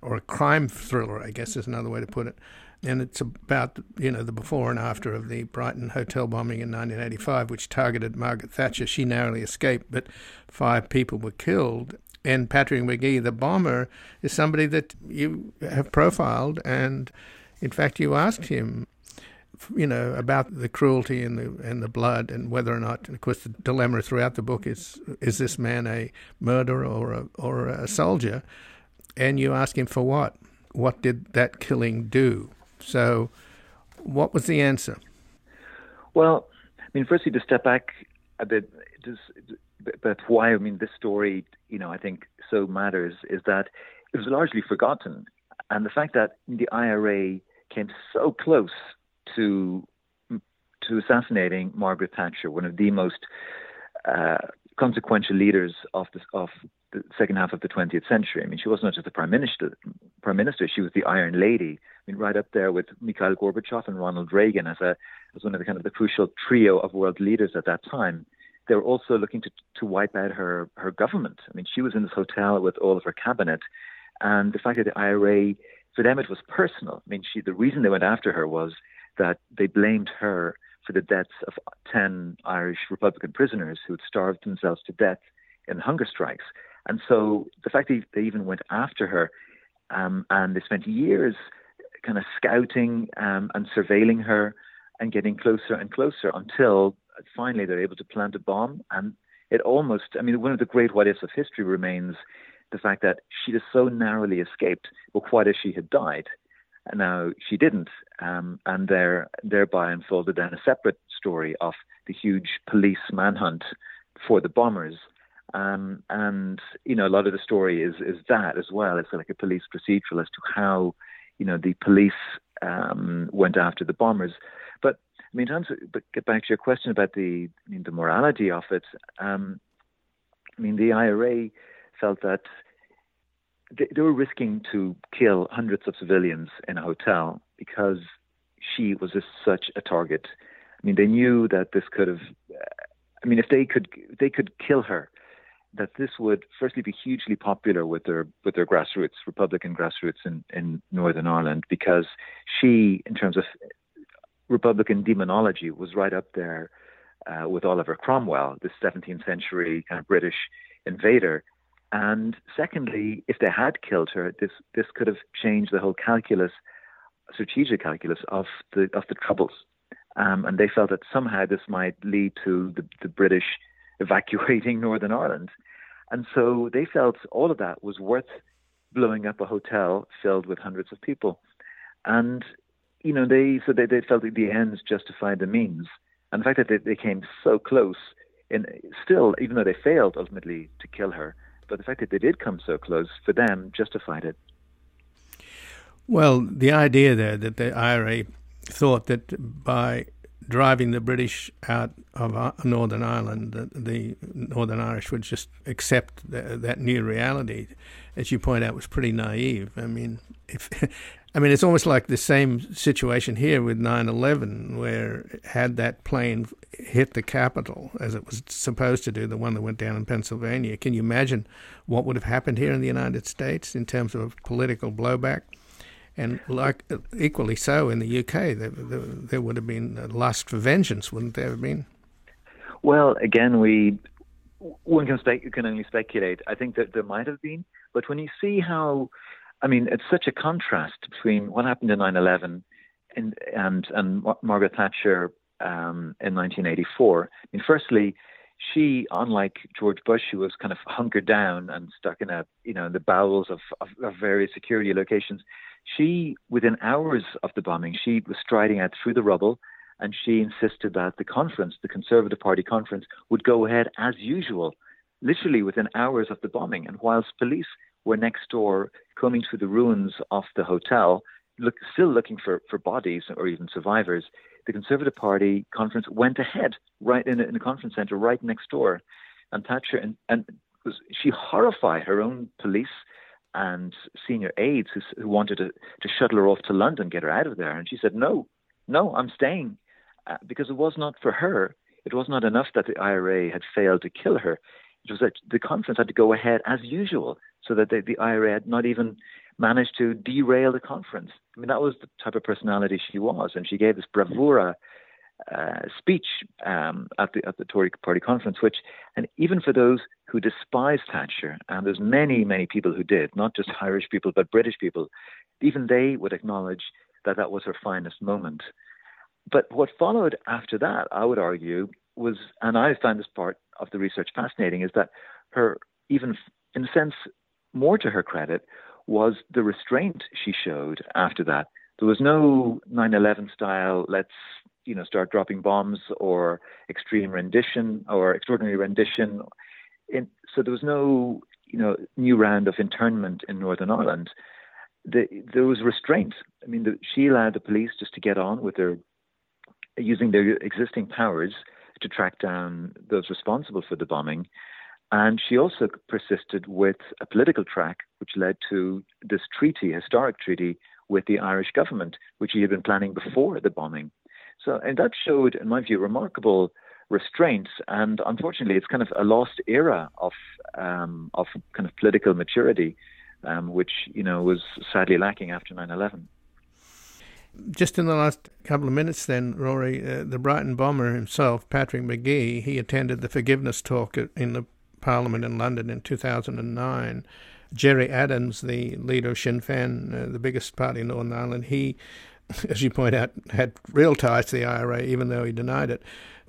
or a crime thriller, I guess is another way to put it. And it's about, the before and after of the Brighton hotel bombing in 1985, which targeted Margaret Thatcher. She narrowly escaped, but 5 people were killed. And Patrick McGee, the bomber, is somebody that you have profiled. And, in fact, you asked him, about the cruelty and the blood, and whether or not, and of course the dilemma throughout the book is this man a murderer or a soldier? And you ask him for what? What did that killing do? So what was the answer? Well, firstly, to step back a bit, but why, this story, I think so matters, is that it was largely forgotten. And the fact that the IRA came so close to assassinating Margaret Thatcher, one of the most consequential leaders of the second half of the 20th century. I mean, she wasn't just the prime minister; she was the Iron Lady. I mean, right up there with Mikhail Gorbachev and Ronald Reagan as one of the kind of the crucial trio of world leaders at that time. They were also looking to wipe out her government. I mean, she was in this hotel with all of her cabinet, and the fact that the IRA, for them, it was personal. I mean, the reason they went after her was that they blamed her for the deaths of 10 Irish Republican prisoners who had starved themselves to death in hunger strikes. And so the fact that they even went after her and they spent years kind of scouting and surveilling her and getting closer and closer until finally they're able to plant a bomb. And it almost, I mean, one of the great what-ifs of history remains the fact that she just so narrowly escaped. Well, what if she had died? And now she didn't, and thereby unfolded then a separate story of the huge police manhunt for the bombers. And, you know, a lot of the story is that as well. It's like a police procedural as to how, you know, the police went after the bombers. But, I mean, but get back to your question about the morality of it. I mean, the IRA felt that they were risking to kill hundreds of civilians in a hotel because she was such a target. I mean, they knew that this could have, I mean, if they could kill her, that this would firstly be hugely popular with their grassroots, Republican grassroots in Northern Ireland, because she, in terms of Republican demonology, was right up there with Oliver Cromwell, this 17th century kind of British invader. And secondly, if they had killed her, this could have changed the whole calculus, strategic calculus of the Troubles, and they felt that somehow this might lead to the British evacuating Northern Ireland, and so they felt all of that was worth blowing up a hotel filled with hundreds of people, and you know they felt that the ends justified the means, and the fact that they came so close, and still even though they failed ultimately to kill her. But the fact that they did come so close, for them, justified it. Well, the idea there that the IRA thought that by driving the British out of Northern Ireland, the Northern Irish would just accept that new reality, as you point out, was pretty naive. I mean, it's almost like the same situation here with 9/11, where had that plane hit the Capitol, as it was supposed to do, the one that went down in Pennsylvania, can you imagine what would have happened here in the United States in terms of political blowback? And like equally so in the UK, there would have been a lust for vengeance, wouldn't there have been? Well, again, one can only speculate. I think that there might have been, but when you see how, I mean, it's such a contrast between what happened in 9/11 and Margaret Thatcher in 1984. I mean, firstly, she, unlike George Bush, who was kind of hunkered down and stuck in in the bowels of various security locations, she, within hours of the bombing, she was striding out through the rubble, and she insisted that the Conservative Party conference, would go ahead as usual, literally within hours of the bombing. And whilst police were next door combing through the ruins of the hotel, still looking for bodies or even survivors, the Conservative Party conference went ahead right in a conference centre right next door. And Thatcher, she horrified her own police and senior aides who wanted to shuttle her off to London, get her out of there. And she said, no, I'm staying, because it was not for her. It was not enough that the IRA had failed to kill her. It was that the conference had to go ahead as usual, so that the IRA had not even managed to derail the conference. I mean, that was the type of personality she was. And she gave this bravura speech at the Tory Party conference, which, and even for those who despised Thatcher, and there's many, many people who did, not just Irish people, but British people, even they would acknowledge that that was her finest moment. But what followed after that, I would argue, was, and I find this part of the research fascinating, is that her, even in a sense, more to her credit, was the restraint she showed after that. There was no 9/11 style, let's start dropping bombs, or extreme rendition or extraordinary rendition. So there was no new round of internment in Northern Ireland. There was restraint. I mean, she allowed the police just to get on with using their existing powers to track down those responsible for the bombing. And she also persisted with a political track, which led to this treaty, historic treaty, with the Irish government, which she had been planning before the bombing. So, and that showed, in my view, remarkable restraints. And unfortunately, it's kind of a lost era of kind of political maturity, which, you know, was sadly lacking after 9/11. Just in the last couple of minutes then, Rory, the Brighton bomber himself, Patrick McGee, he attended the forgiveness talk in the Parliament in London in 2009. Gerry Adams, the leader of Sinn Féin, the biggest party in Northern Ireland, he, as you point out, had real ties to the IRA, even though he denied it.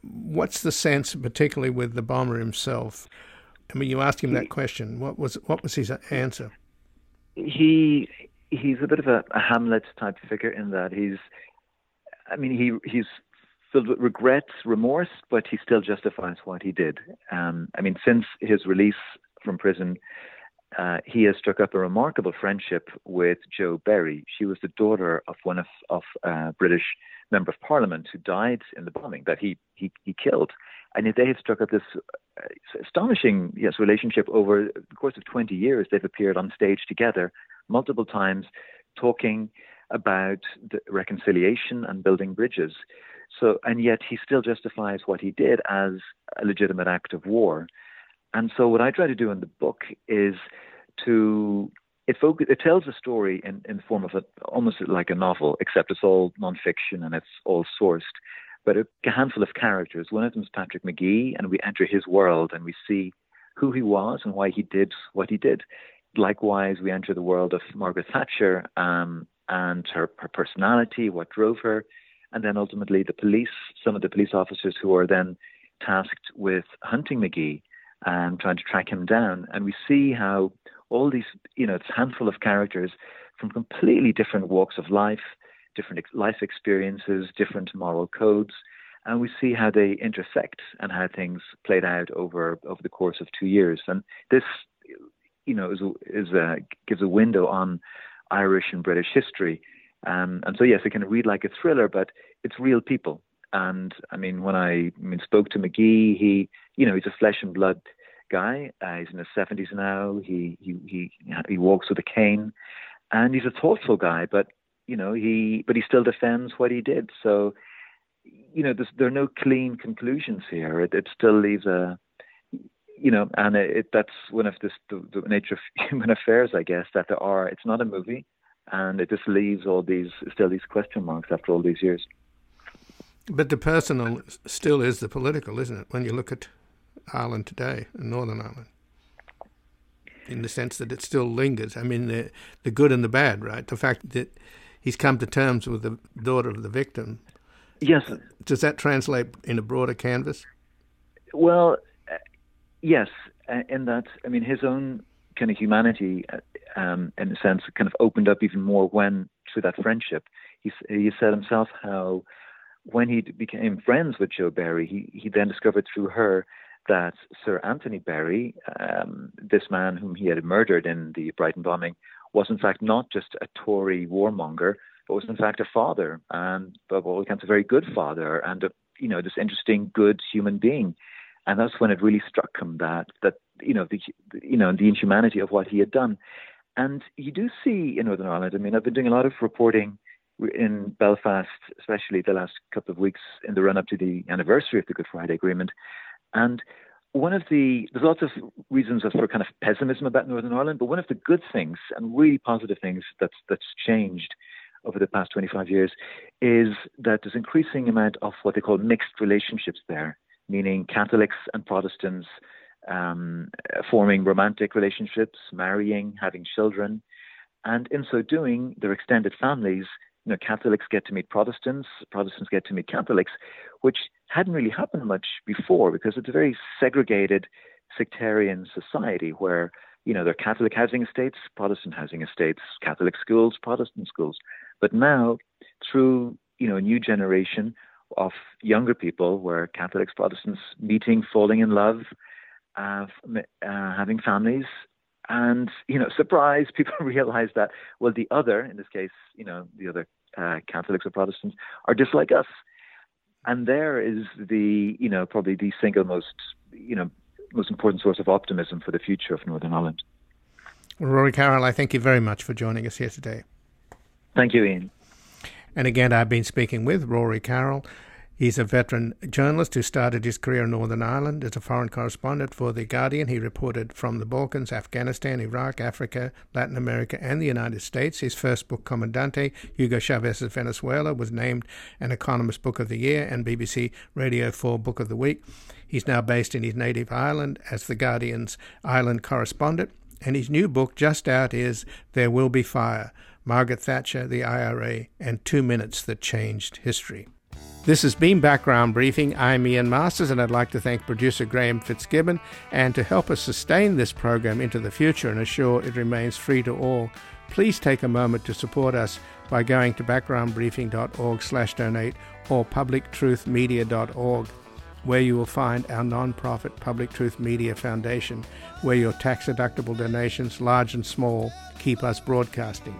What's the sense, particularly with the bomber himself? I mean, you asked him that question. What was his answer? He's a bit of a Hamlet-type figure in that he's filled with regrets, remorse, but he still justifies what he did. Since his release from prison, he has struck up a remarkable friendship with Jo Berry. She was the daughter of one of British member of Parliament who died in the bombing that he killed. And they have struck up this astonishing relationship over the course of 20 years. They've appeared on stage together multiple times talking about the reconciliation and building bridges. So, and yet he still justifies what he did as a legitimate act of war. And so what I try to do in the book is it tells a story in the form of almost like a novel, except it's all nonfiction and it's all sourced. But a handful of characters. One of them is Patrick McGee, and we enter his world and we see who he was and why he did what he did. Likewise, we enter the world of Margaret Thatcher and her personality, what drove her, and then ultimately the police, some of the police officers who are then tasked with hunting McGee and trying to track him down. And we see how all these, it's a handful of characters from completely different walks of life, different life experiences, different moral codes, and we see how they intersect and how things played out over the course of 2 years. And this gives a window on Irish and British history. And so, yes, it can read like a thriller, but it's real people. And when I spoke to McGee, he's a flesh and blood guy. He's in his 70s now. He walks with a cane, and he's a thoughtful guy, but he still defends what he did. So, there are no clean conclusions here. It still leaves a, and that's one of the nature of human affairs, I guess, that it's not a movie, and it just leaves these question marks after all these years. But the personal still is the political, isn't it, when you look at Ireland today, Northern Ireland, in the sense that it still lingers. The good and the bad, right? The fact that he's come to terms with the daughter of the victim. Yes. Does that translate in a broader canvas? Well, yes, in that, his own kind of humanity, in a sense, kind of opened up even more through that friendship. He said himself how when he became friends with Jo Berry, he then discovered through her that Sir Anthony Berry, this man whom he had murdered in the Brighton bombing, was in fact not just a Tory warmonger, but was in fact a father, and by all accounts a very good father, and this interesting, good human being. And that's when it really struck him the inhumanity of what he had done. And you do see in Northern Ireland, I've been doing a lot of reporting in Belfast, especially the last couple of weeks in the run-up to the anniversary of the Good Friday Agreement. And there's lots of reasons for kind of pessimism about Northern Ireland, but one of the good things and really positive things that's changed over the past 25 years is that there's increasing amount of what they call mixed relationships there, meaning Catholics and Protestants forming romantic relationships, marrying, having children. And in so doing, their extended families, Catholics get to meet Protestants, Protestants get to meet Catholics, which hadn't really happened much before because it's a very segregated sectarian society where, there are Catholic housing estates, Protestant housing estates, Catholic schools, Protestant schools. But now through, a new generation of younger people where Catholics, Protestants meeting, falling in love, having families, and, surprise, people realize that, well, the other, in this case, the other Catholics or Protestants are just like us. And there is the, you know, probably the single most important source of optimism for the future of Northern Ireland. Well, Rory Carroll, I thank you very much for joining us here today. Thank you, Ian. And again, I've been speaking with Rory Carroll. He's a veteran journalist who started his career in Northern Ireland as a foreign correspondent for The Guardian. He reported from the Balkans, Afghanistan, Iraq, Africa, Latin America and the United States. His first book, Comandante, Hugo Chavez's Venezuela, was named an Economist Book of the Year and BBC Radio 4 Book of the Week. He's now based in his native Ireland as The Guardian's Ireland correspondent. And his new book, just out, is There Will Be Fire, Margaret Thatcher, the IRA, and 2 Minutes That Changed History. This has been Background Briefing. I'm Ian Masters, and I'd like to thank producer Graham Fitzgibbon. And to help us sustain this program into the future and assure it remains free to all, please take a moment to support us by going to backgroundbriefing.org/donate or publictruthmedia.org, where you will find our non-profit Public Truth Media Foundation, where your tax-deductible donations, large and small, keep us broadcasting.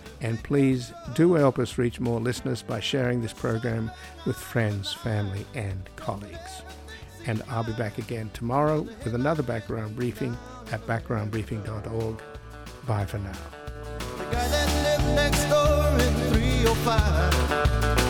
And please do help us reach more listeners by sharing this program with friends, family, and colleagues. And I'll be back again tomorrow with another Background Briefing at backgroundbriefing.org. Bye for now. The guy that lived next door in 305.